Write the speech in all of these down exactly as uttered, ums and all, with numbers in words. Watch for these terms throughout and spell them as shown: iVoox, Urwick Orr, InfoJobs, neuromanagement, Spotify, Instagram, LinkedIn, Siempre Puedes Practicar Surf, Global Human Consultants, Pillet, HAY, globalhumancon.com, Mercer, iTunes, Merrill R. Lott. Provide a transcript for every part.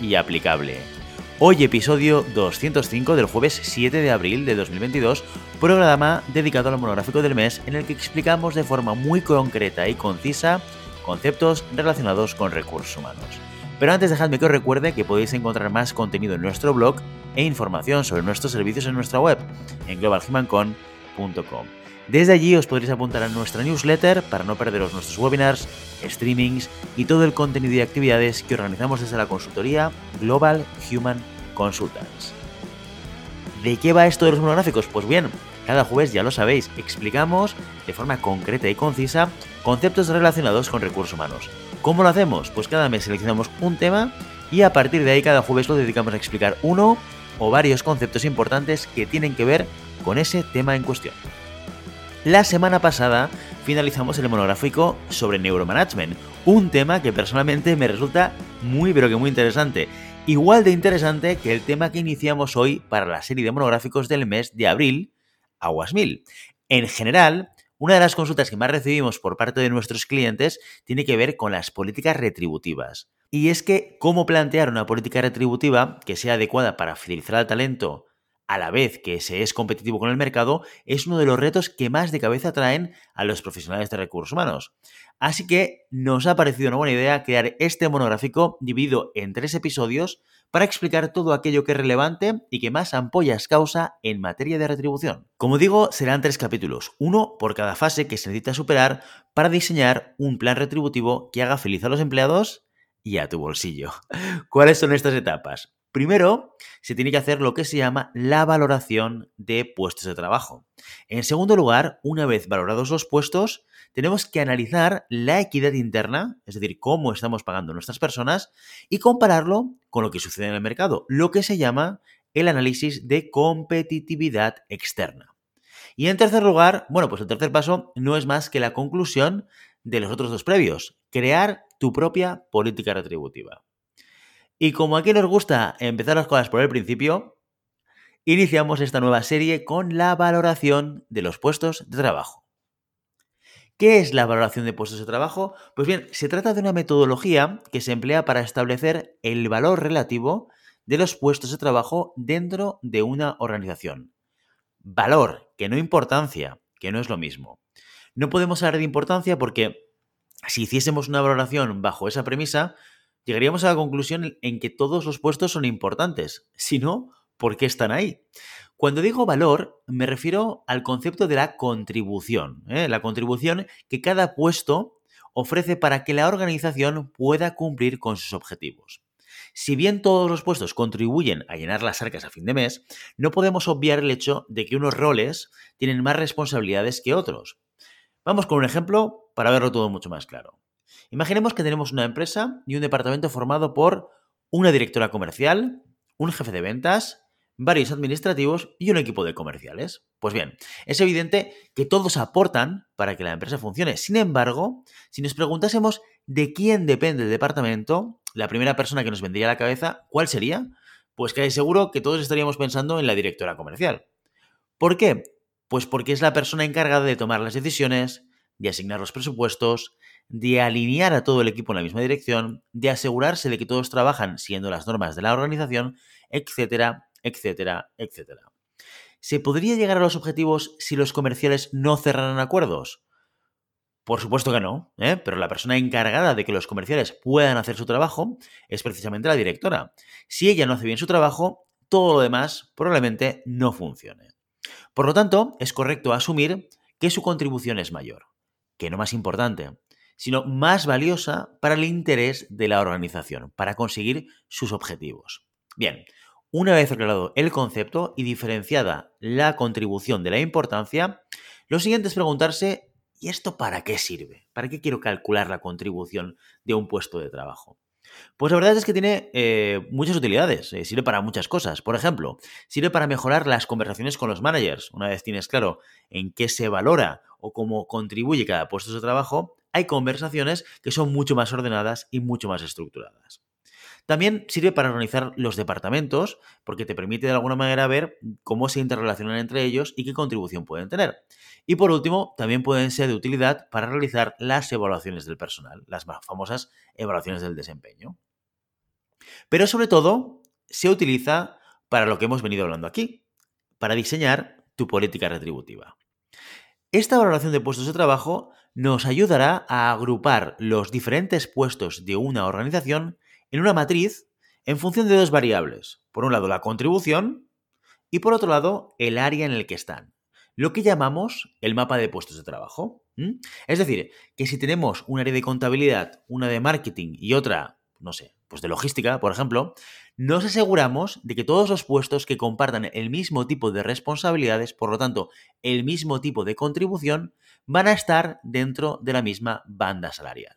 y aplicable. Hoy, episodio doscientos cinco del jueves siete de abril de dos mil veintidós, programa dedicado al monográfico del mes, en el que explicamos de forma muy concreta y concisa conceptos relacionados con recursos humanos. Pero antes, dejadme que os recuerde que podéis encontrar más contenido en nuestro blog e información sobre nuestros servicios en nuestra web, en global human con punto com. Desde allí os podréis apuntar a nuestra newsletter para no perderos nuestros webinars, streamings y todo el contenido y actividades que organizamos desde la consultoría Global Human Consultants. ¿De qué va esto de los monográficos? Pues bien, cada jueves, ya lo sabéis, explicamos de forma concreta y concisa conceptos relacionados con recursos humanos. ¿Cómo lo hacemos? Pues cada mes seleccionamos un tema y a partir de ahí cada jueves lo dedicamos a explicar uno o varios conceptos importantes que tienen que ver con ese tema en cuestión. La semana pasada finalizamos el monográfico sobre neuromanagement, un tema que personalmente me resulta muy pero que muy interesante. Igual de interesante que el tema que iniciamos hoy para la serie de monográficos del mes de abril, Aguas Mil. En general, una de las consultas que más recibimos por parte de nuestros clientes tiene que ver con las políticas retributivas. Y es que, ¿cómo plantear una política retributiva que sea adecuada para fidelizar al talento a la vez que se es competitivo con el mercado? Es uno de los retos que más de cabeza traen a los profesionales de recursos humanos. Así que nos ha parecido una buena idea crear este monográfico dividido en tres episodios para explicar todo aquello que es relevante y que más ampollas causa en materia de retribución. Como digo, serán tres capítulos, uno por cada fase que se necesita superar para diseñar un plan retributivo que haga feliz a los empleados y a tu bolsillo. ¿Cuáles son estas etapas? Primero, se tiene que hacer lo que se llama la valoración de puestos de trabajo. En segundo lugar, una vez valorados los puestos, tenemos que analizar la equidad interna, es decir, cómo estamos pagando a nuestras personas, y compararlo con lo que sucede en el mercado, lo que se llama el análisis de competitividad externa. Y en tercer lugar, bueno, pues el tercer paso no es más que la conclusión de los otros dos previos, crear tu propia política retributiva. Y como aquí nos gusta empezar las cosas por el principio, iniciamos esta nueva serie con la valoración de los puestos de trabajo. ¿Qué es la valoración de puestos de trabajo? Pues bien, se trata de una metodología que se emplea para establecer el valor relativo de los puestos de trabajo dentro de una organización. Valor, que no importancia, que no es lo mismo. No podemos hablar de importancia porque si hiciésemos una valoración bajo esa premisa, llegaríamos a la conclusión en que todos los puestos son importantes. Si no, ¿por qué están ahí? Cuando digo valor, me refiero al concepto de la contribución, ¿eh? La contribución que cada puesto ofrece para que la organización pueda cumplir con sus objetivos. Si bien todos los puestos contribuyen a llenar las arcas a fin de mes, no podemos obviar el hecho de que unos roles tienen más responsabilidades que otros. Vamos con un ejemplo para verlo todo mucho más claro. Imaginemos que tenemos una empresa y un departamento formado por una directora comercial, un jefe de ventas, varios administrativos y un equipo de comerciales. Pues bien, es evidente que todos aportan para que la empresa funcione. Sin embargo, si nos preguntásemos de quién depende el departamento, la primera persona que nos vendría a la cabeza, ¿cuál sería? Pues casi seguro que todos estaríamos pensando en la directora comercial. ¿Por qué? Pues porque es la persona encargada de tomar las decisiones, de asignar los presupuestos, de alinear a todo el equipo en la misma dirección, de asegurarse de que todos trabajan siguiendo las normas de la organización, etcétera, etcétera, etcétera. ¿Se podría llegar a los objetivos si los comerciales no cerraran acuerdos? Por supuesto que no, ¿eh? Pero la persona encargada de que los comerciales puedan hacer su trabajo es precisamente la directora. Si ella no hace bien su trabajo, todo lo demás probablemente no funcione. Por lo tanto, es correcto asumir que su contribución es mayor, que no más importante, sino más valiosa para el interés de la organización, para conseguir sus objetivos. Bien, una vez aclarado el concepto y diferenciada la contribución de la importancia, lo siguiente es preguntarse, ¿y esto para qué sirve? ¿Para qué quiero calcular la contribución de un puesto de trabajo? Pues la verdad es que tiene eh, muchas utilidades, eh, sirve para muchas cosas. Por ejemplo, sirve para mejorar las conversaciones con los managers. Una vez tienes claro en qué se valora o cómo contribuye cada puesto de trabajo, hay conversaciones que son mucho más ordenadas y mucho más estructuradas. También sirve para organizar los departamentos porque te permite de alguna manera ver cómo se interrelacionan entre ellos y qué contribución pueden tener. Y por último, también pueden ser de utilidad para realizar las evaluaciones del personal, las más famosas evaluaciones del desempeño. Pero sobre todo, se utiliza para lo que hemos venido hablando aquí, para diseñar tu política retributiva. Esta valoración de puestos de trabajo nos ayudará a agrupar los diferentes puestos de una organización en una matriz en función de dos variables. Por un lado, la contribución y por otro lado, el área en el que están. Lo que llamamos el mapa de puestos de trabajo. ¿Mm? Es decir, que si tenemos un área de contabilidad, una de marketing y otra, no sé, pues de logística, por ejemplo, nos aseguramos de que todos los puestos que compartan el mismo tipo de responsabilidades, por lo tanto, el mismo tipo de contribución, van a estar dentro de la misma banda salarial.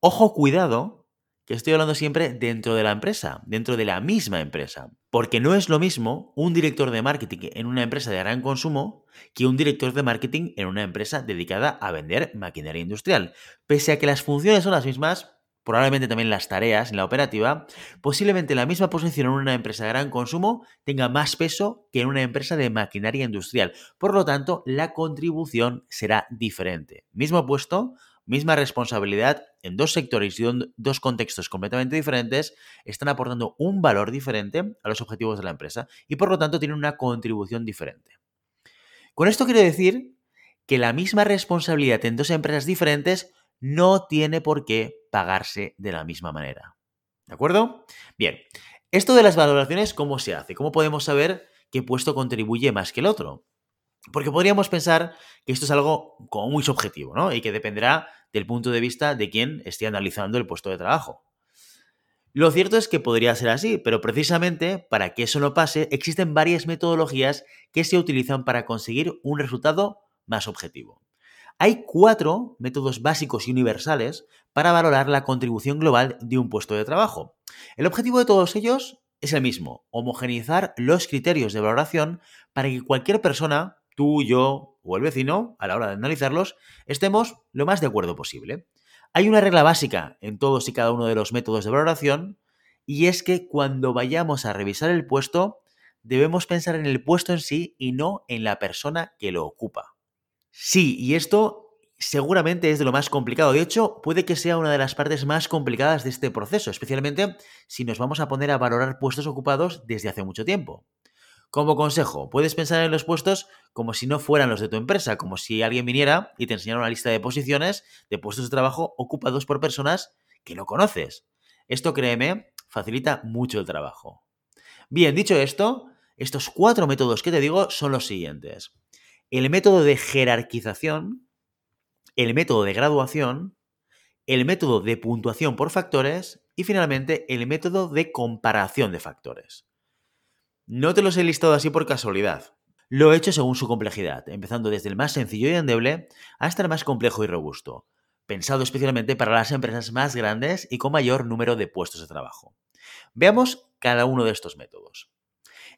Ojo, cuidado, que estoy hablando siempre dentro de la empresa, dentro de la misma empresa. Porque no es lo mismo un director de marketing en una empresa de gran consumo que un director de marketing en una empresa dedicada a vender maquinaria industrial. Pese a que las funciones son las mismas, probablemente también las tareas en la operativa, posiblemente la misma posición en una empresa de gran consumo tenga más peso que en una empresa de maquinaria industrial. Por lo tanto, la contribución será diferente. Mismo puesto, misma responsabilidad en dos sectores y dos contextos completamente diferentes, están aportando un valor diferente a los objetivos de la empresa y por lo tanto tienen una contribución diferente. Con esto quiero decir que la misma responsabilidad en dos empresas diferentes no tiene por qué pagarse de la misma manera. ¿De acuerdo? Bien, esto de las valoraciones, ¿cómo se hace? ¿Cómo podemos saber qué puesto contribuye más que el otro? Porque podríamos pensar que esto es algo como muy subjetivo, ¿no? Y que dependerá del punto de vista de quien esté analizando el puesto de trabajo. Lo cierto es que podría ser así, pero precisamente para que eso no pase, existen varias metodologías que se utilizan para conseguir un resultado más objetivo. Hay cuatro métodos básicos y universales para valorar la contribución global de un puesto de trabajo. El objetivo de todos ellos es el mismo: homogeneizar los criterios de valoración para que cualquier persona, tú, yo o el vecino, a la hora de analizarlos, estemos lo más de acuerdo posible. Hay una regla básica en todos y cada uno de los métodos de valoración y es que cuando vayamos a revisar el puesto, debemos pensar en el puesto en sí y no en la persona que lo ocupa. Sí, y esto seguramente es de lo más complicado. De hecho, puede que sea una de las partes más complicadas de este proceso, especialmente si nos vamos a poner a valorar puestos ocupados desde hace mucho tiempo. Como consejo, puedes pensar en los puestos como si no fueran los de tu empresa, como si alguien viniera y te enseñara una lista de posiciones de puestos de trabajo ocupados por personas que no conoces. Esto, créeme, facilita mucho el trabajo. Bien, dicho esto, estos cuatro métodos que te digo son los siguientes. El método de jerarquización, el método de graduación, el método de puntuación por factores y, finalmente, el método de comparación de factores. No te los he listado así por casualidad. Lo he hecho según su complejidad, empezando desde el más sencillo y endeble hasta el más complejo y robusto, pensado especialmente para las empresas más grandes y con mayor número de puestos de trabajo. Veamos cada uno de estos métodos.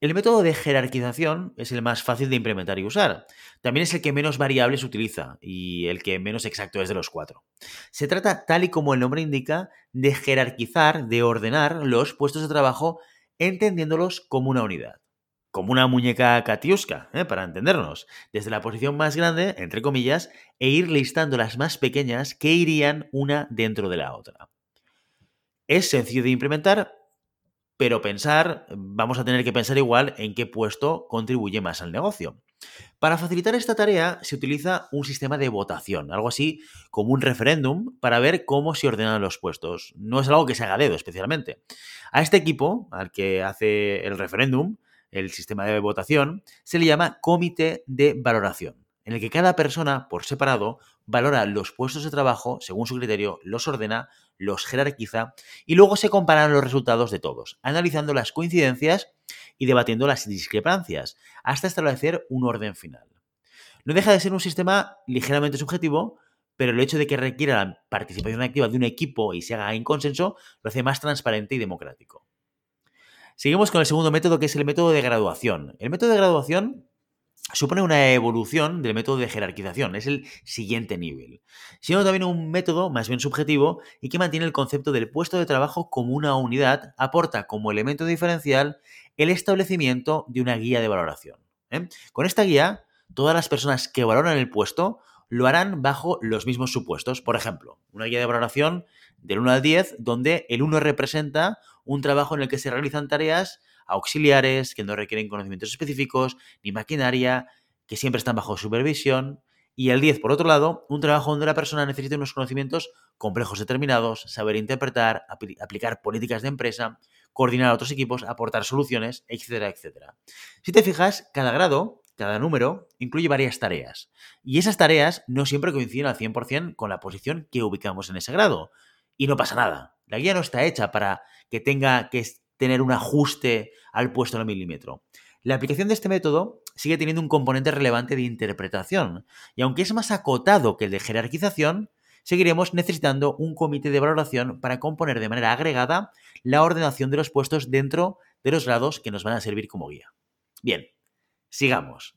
El método de jerarquización es el más fácil de implementar y usar. También es el que menos variables utiliza y el que menos exacto es de los cuatro. Se trata, tal y como el nombre indica, de jerarquizar, de ordenar los puestos de trabajo entendiéndolos como una unidad, como una muñeca katiuska, ¿eh? para entendernos, desde la posición más grande, entre comillas, e ir listando las más pequeñas que irían una dentro de la otra. Es sencillo de implementar, pero pensar, vamos a tener que pensar igual en qué puesto contribuye más al negocio. Para facilitar esta tarea se utiliza un sistema de votación, algo así como un referéndum para ver cómo se ordenan los puestos. No es algo que se haga a dedo especialmente. A este equipo, al que hace el referéndum, el sistema de votación, se le llama comité de valoración, en el que cada persona por separado valora los puestos de trabajo según su criterio, los ordena, los jerarquiza y luego se comparan los resultados de todos, analizando las coincidencias y debatiendo las discrepancias, hasta establecer un orden final. No deja de ser un sistema ligeramente subjetivo, pero el hecho de que requiera la participación activa de un equipo y se haga en consenso lo hace más transparente y democrático. Seguimos con el segundo método, que es el método de graduación. El método de graduación supone una evolución del método de jerarquización, es el siguiente nivel, siendo también un método más bien subjetivo y que mantiene el concepto del puesto de trabajo como una unidad, aporta como elemento diferencial el establecimiento de una guía de valoración. ¿Eh? Con esta guía, todas las personas que valoran el puesto lo harán bajo los mismos supuestos. Por ejemplo, una guía de valoración del uno al diez, donde el uno representa un trabajo en el que se realizan tareas auxiliares, que no requieren conocimientos específicos, ni maquinaria, que siempre están bajo supervisión. Y el diez, por otro lado, un trabajo donde la persona necesita unos conocimientos complejos determinados, saber interpretar, apl- aplicar políticas de empresa, coordinar a otros equipos, aportar soluciones, etcétera, etcétera. Si te fijas, cada grado, cada número, incluye varias tareas. Y esas tareas no siempre coinciden al cien por ciento con la posición que ubicamos en ese grado. Y no pasa nada. La guía no está hecha para que tenga que tener un ajuste al puesto en el milímetro. La aplicación de este método sigue teniendo un componente relevante de interpretación, y aunque es más acotado que el de jerarquización, seguiremos necesitando un comité de valoración para componer de manera agregada la ordenación de los puestos dentro de los grados que nos van a servir como guía. Bien, sigamos.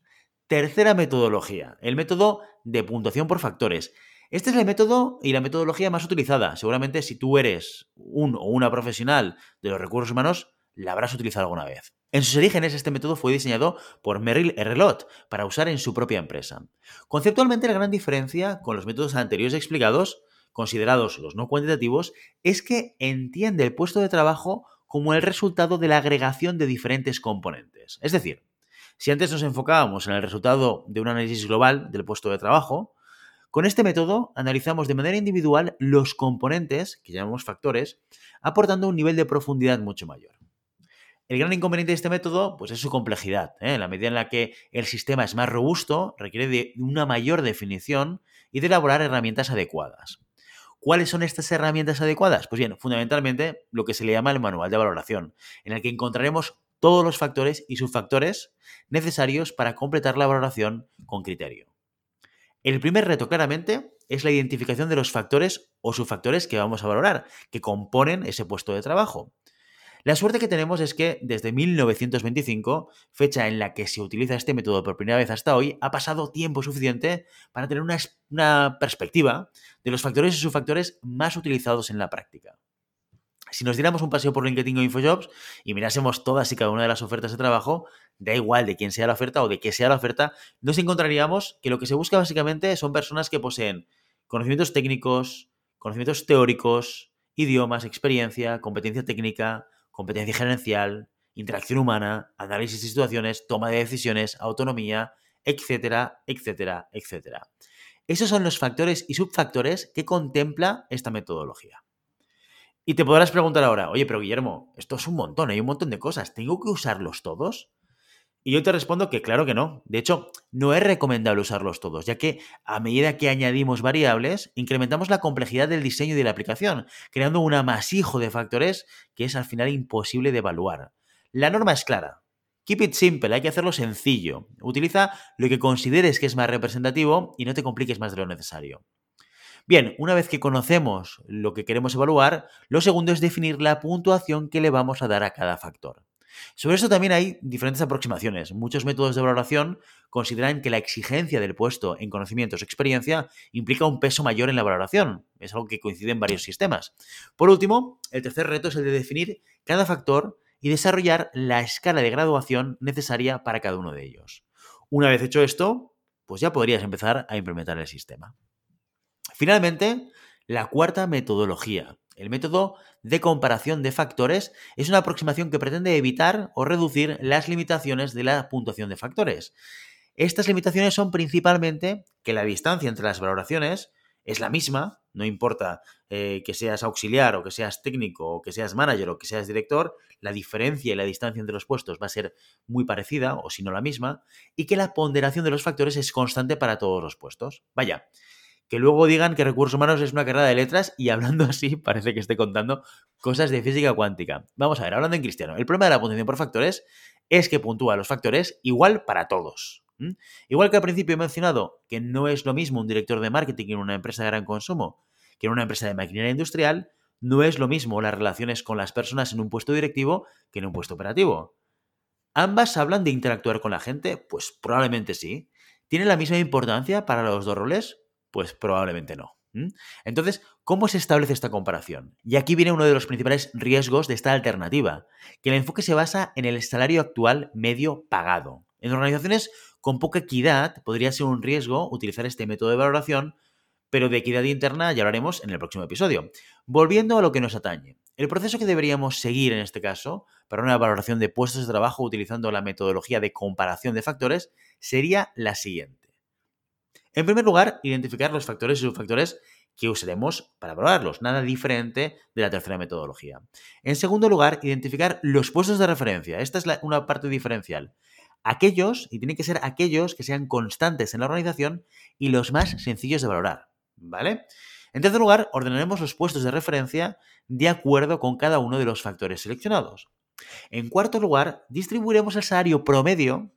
Tercera metodología, el método de puntuación por factores. Este es el método y la metodología más utilizada. Seguramente si tú eres un o una profesional de los recursos humanos, la habrás utilizado alguna vez. En sus orígenes, este método fue diseñado por Merrill erre Lott para usar en su propia empresa. Conceptualmente, la gran diferencia con los métodos anteriores explicados, considerados los no cuantitativos, es que entiende el puesto de trabajo como el resultado de la agregación de diferentes componentes. Es decir, si antes nos enfocábamos en el resultado de un análisis global del puesto de trabajo, con este método analizamos de manera individual los componentes, que llamamos factores, aportando un nivel de profundidad mucho mayor. El gran inconveniente de este método, pues, es su complejidad, ¿eh? En la medida en la que el sistema es más robusto, requiere de una mayor definición y de elaborar herramientas adecuadas. ¿Cuáles son estas herramientas adecuadas? Pues bien, fundamentalmente lo que se le llama el manual de valoración, en el que encontraremos todos los factores y subfactores necesarios para completar la valoración con criterio. El primer reto, claramente, es la identificación de los factores o subfactores que vamos a valorar, que componen ese puesto de trabajo. La suerte que tenemos es que desde mil novecientos veinticinco, fecha en la que se utiliza este método por primera vez hasta hoy, ha pasado tiempo suficiente para tener una, una perspectiva de los factores y subfactores más utilizados en la práctica. Si nos diéramos un paseo por LinkedIn o InfoJobs y mirásemos todas y cada una de las ofertas de trabajo, da igual de quién sea la oferta o de qué sea la oferta, nos encontraríamos que lo que se busca básicamente son personas que poseen conocimientos técnicos, conocimientos teóricos, idiomas, experiencia, competencia técnica, competencia gerencial, interacción humana, análisis de situaciones, toma de decisiones, autonomía, etcétera, etcétera, etcétera. Esos son los factores y subfactores que contempla esta metodología. Y te podrás preguntar ahora, oye, pero Guillermo, esto es un montón, hay un montón de cosas, ¿tengo que usarlos todos? Y yo te respondo que claro que no. De hecho, no es recomendable usarlos todos, ya que a medida que añadimos variables, incrementamos la complejidad del diseño y de la aplicación, creando un amasijo de factores que es al final imposible de evaluar. La norma es clara. Keep it simple, hay que hacerlo sencillo. Utiliza lo que consideres que es más representativo y no te compliques más de lo necesario. Bien, una vez que conocemos lo que queremos evaluar, lo segundo es definir la puntuación que le vamos a dar a cada factor. Sobre esto también hay diferentes aproximaciones. Muchos métodos de valoración consideran que la exigencia del puesto en conocimientos o experiencia implica un peso mayor en la valoración. Es algo que coincide en varios sistemas. Por último, el tercer reto es el de definir cada factor y desarrollar la escala de graduación necesaria para cada uno de ellos. Una vez hecho esto, pues ya podrías empezar a implementar el sistema. Finalmente, la cuarta metodología, el método de comparación de factores, es una aproximación que pretende evitar o reducir las limitaciones de la puntuación de factores. Estas limitaciones son principalmente que la distancia entre las valoraciones es la misma, no importa eh, que seas auxiliar o que seas técnico o que seas manager o que seas director, la diferencia y la distancia entre los puestos va a ser muy parecida o si no la misma, y que la ponderación de los factores es constante para todos los puestos. Vaya, que luego digan que recursos humanos es una carrera de letras y hablando así parece que esté contando cosas de física cuántica. Vamos a ver, hablando en cristiano, el problema de la puntuación por factores es que puntúa los factores igual para todos. ¿Mm? Igual que al principio he mencionado que no es lo mismo un director de marketing en una empresa de gran consumo que en una empresa de maquinaria industrial, no es lo mismo las relaciones con las personas en un puesto directivo que en un puesto operativo. ¿Ambas hablan de interactuar con la gente? Pues probablemente sí. ¿Tienen la misma importancia para los dos roles? Pues probablemente no. Entonces, ¿cómo se establece esta comparación? Y aquí viene uno de los principales riesgos de esta alternativa, que el enfoque se basa en el salario actual medio pagado. En organizaciones con poca equidad podría ser un riesgo utilizar este método de valoración, pero de equidad interna ya hablaremos en el próximo episodio. Volviendo a lo que nos atañe, el proceso que deberíamos seguir en este caso para una valoración de puestos de trabajo utilizando la metodología de comparación de factores sería la siguiente. En primer lugar, identificar los factores y subfactores que usaremos para valorarlos, nada diferente de la tercera metodología. En segundo lugar, identificar los puestos de referencia. Esta es la, una parte diferencial. Aquellos, y tienen que ser aquellos que sean constantes en la organización y los más sencillos de valorar, ¿vale? En tercer lugar, ordenaremos los puestos de referencia de acuerdo con cada uno de los factores seleccionados. En cuarto lugar, distribuiremos el salario promedio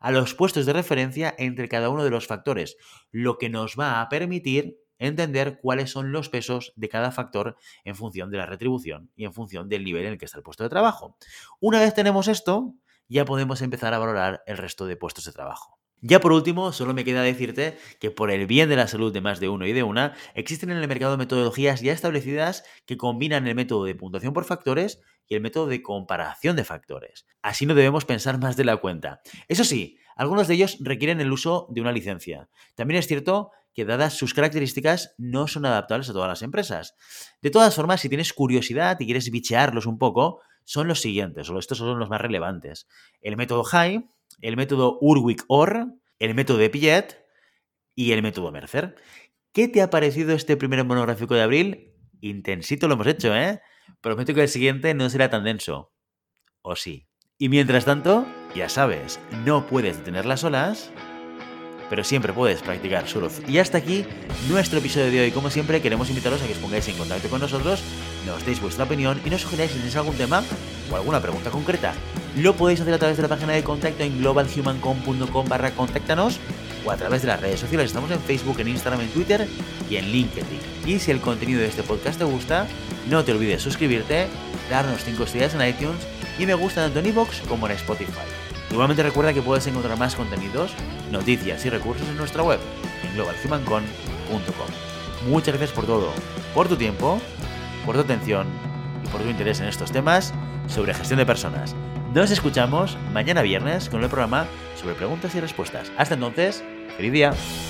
a los puestos de referencia entre cada uno de los factores, lo que nos va a permitir entender cuáles son los pesos de cada factor en función de la retribución y en función del nivel en el que está el puesto de trabajo. Una vez tenemos esto, ya podemos empezar a valorar el resto de puestos de trabajo. Ya por último, solo me queda decirte que por el bien de la salud de más de uno y de una, existen en el mercado metodologías ya establecidas que combinan el método de puntuación por factores y el método de comparación de factores. Así no debemos pensar más de la cuenta. Eso sí, algunos de ellos requieren el uso de una licencia. También es cierto que dadas sus características no son adaptables a todas las empresas. De todas formas, si tienes curiosidad y quieres bichearlos un poco, son los siguientes, o estos son los más relevantes. El método H A Y, el método Urwick Orr, el método de Pillet y el método Mercer. ¿Qué te ha parecido este primer monográfico de abril? Intensito lo hemos hecho, ¿eh? Prometo que el siguiente no será tan denso. ¿O sí? Y mientras tanto, ya sabes, no puedes detener las olas, pero siempre puedes practicar surf. Y hasta aquí nuestro episodio de hoy. Como siempre, queremos invitaros a que os pongáis en contacto con nosotros, nos deis vuestra opinión y nos sugeráis si tenéis algún tema o alguna pregunta concreta. Lo podéis hacer a través de la página de contacto en globalhumancon.com barra contáctanos o a través de las redes sociales. Estamos en Facebook, en Instagram, en Twitter y en LinkedIn. Y si el contenido de este podcast te gusta, no te olvides suscribirte, darnos cinco estrellas en iTunes y me gusta tanto en iVoox como en Spotify. Igualmente recuerda que puedes encontrar más contenidos, noticias y recursos en nuestra web, en global human con punto com. Muchas gracias por todo, por tu tiempo, por tu atención y por tu interés en estos temas sobre gestión de personas. Nos escuchamos mañana viernes con el programa sobre preguntas y respuestas. Hasta entonces, feliz día.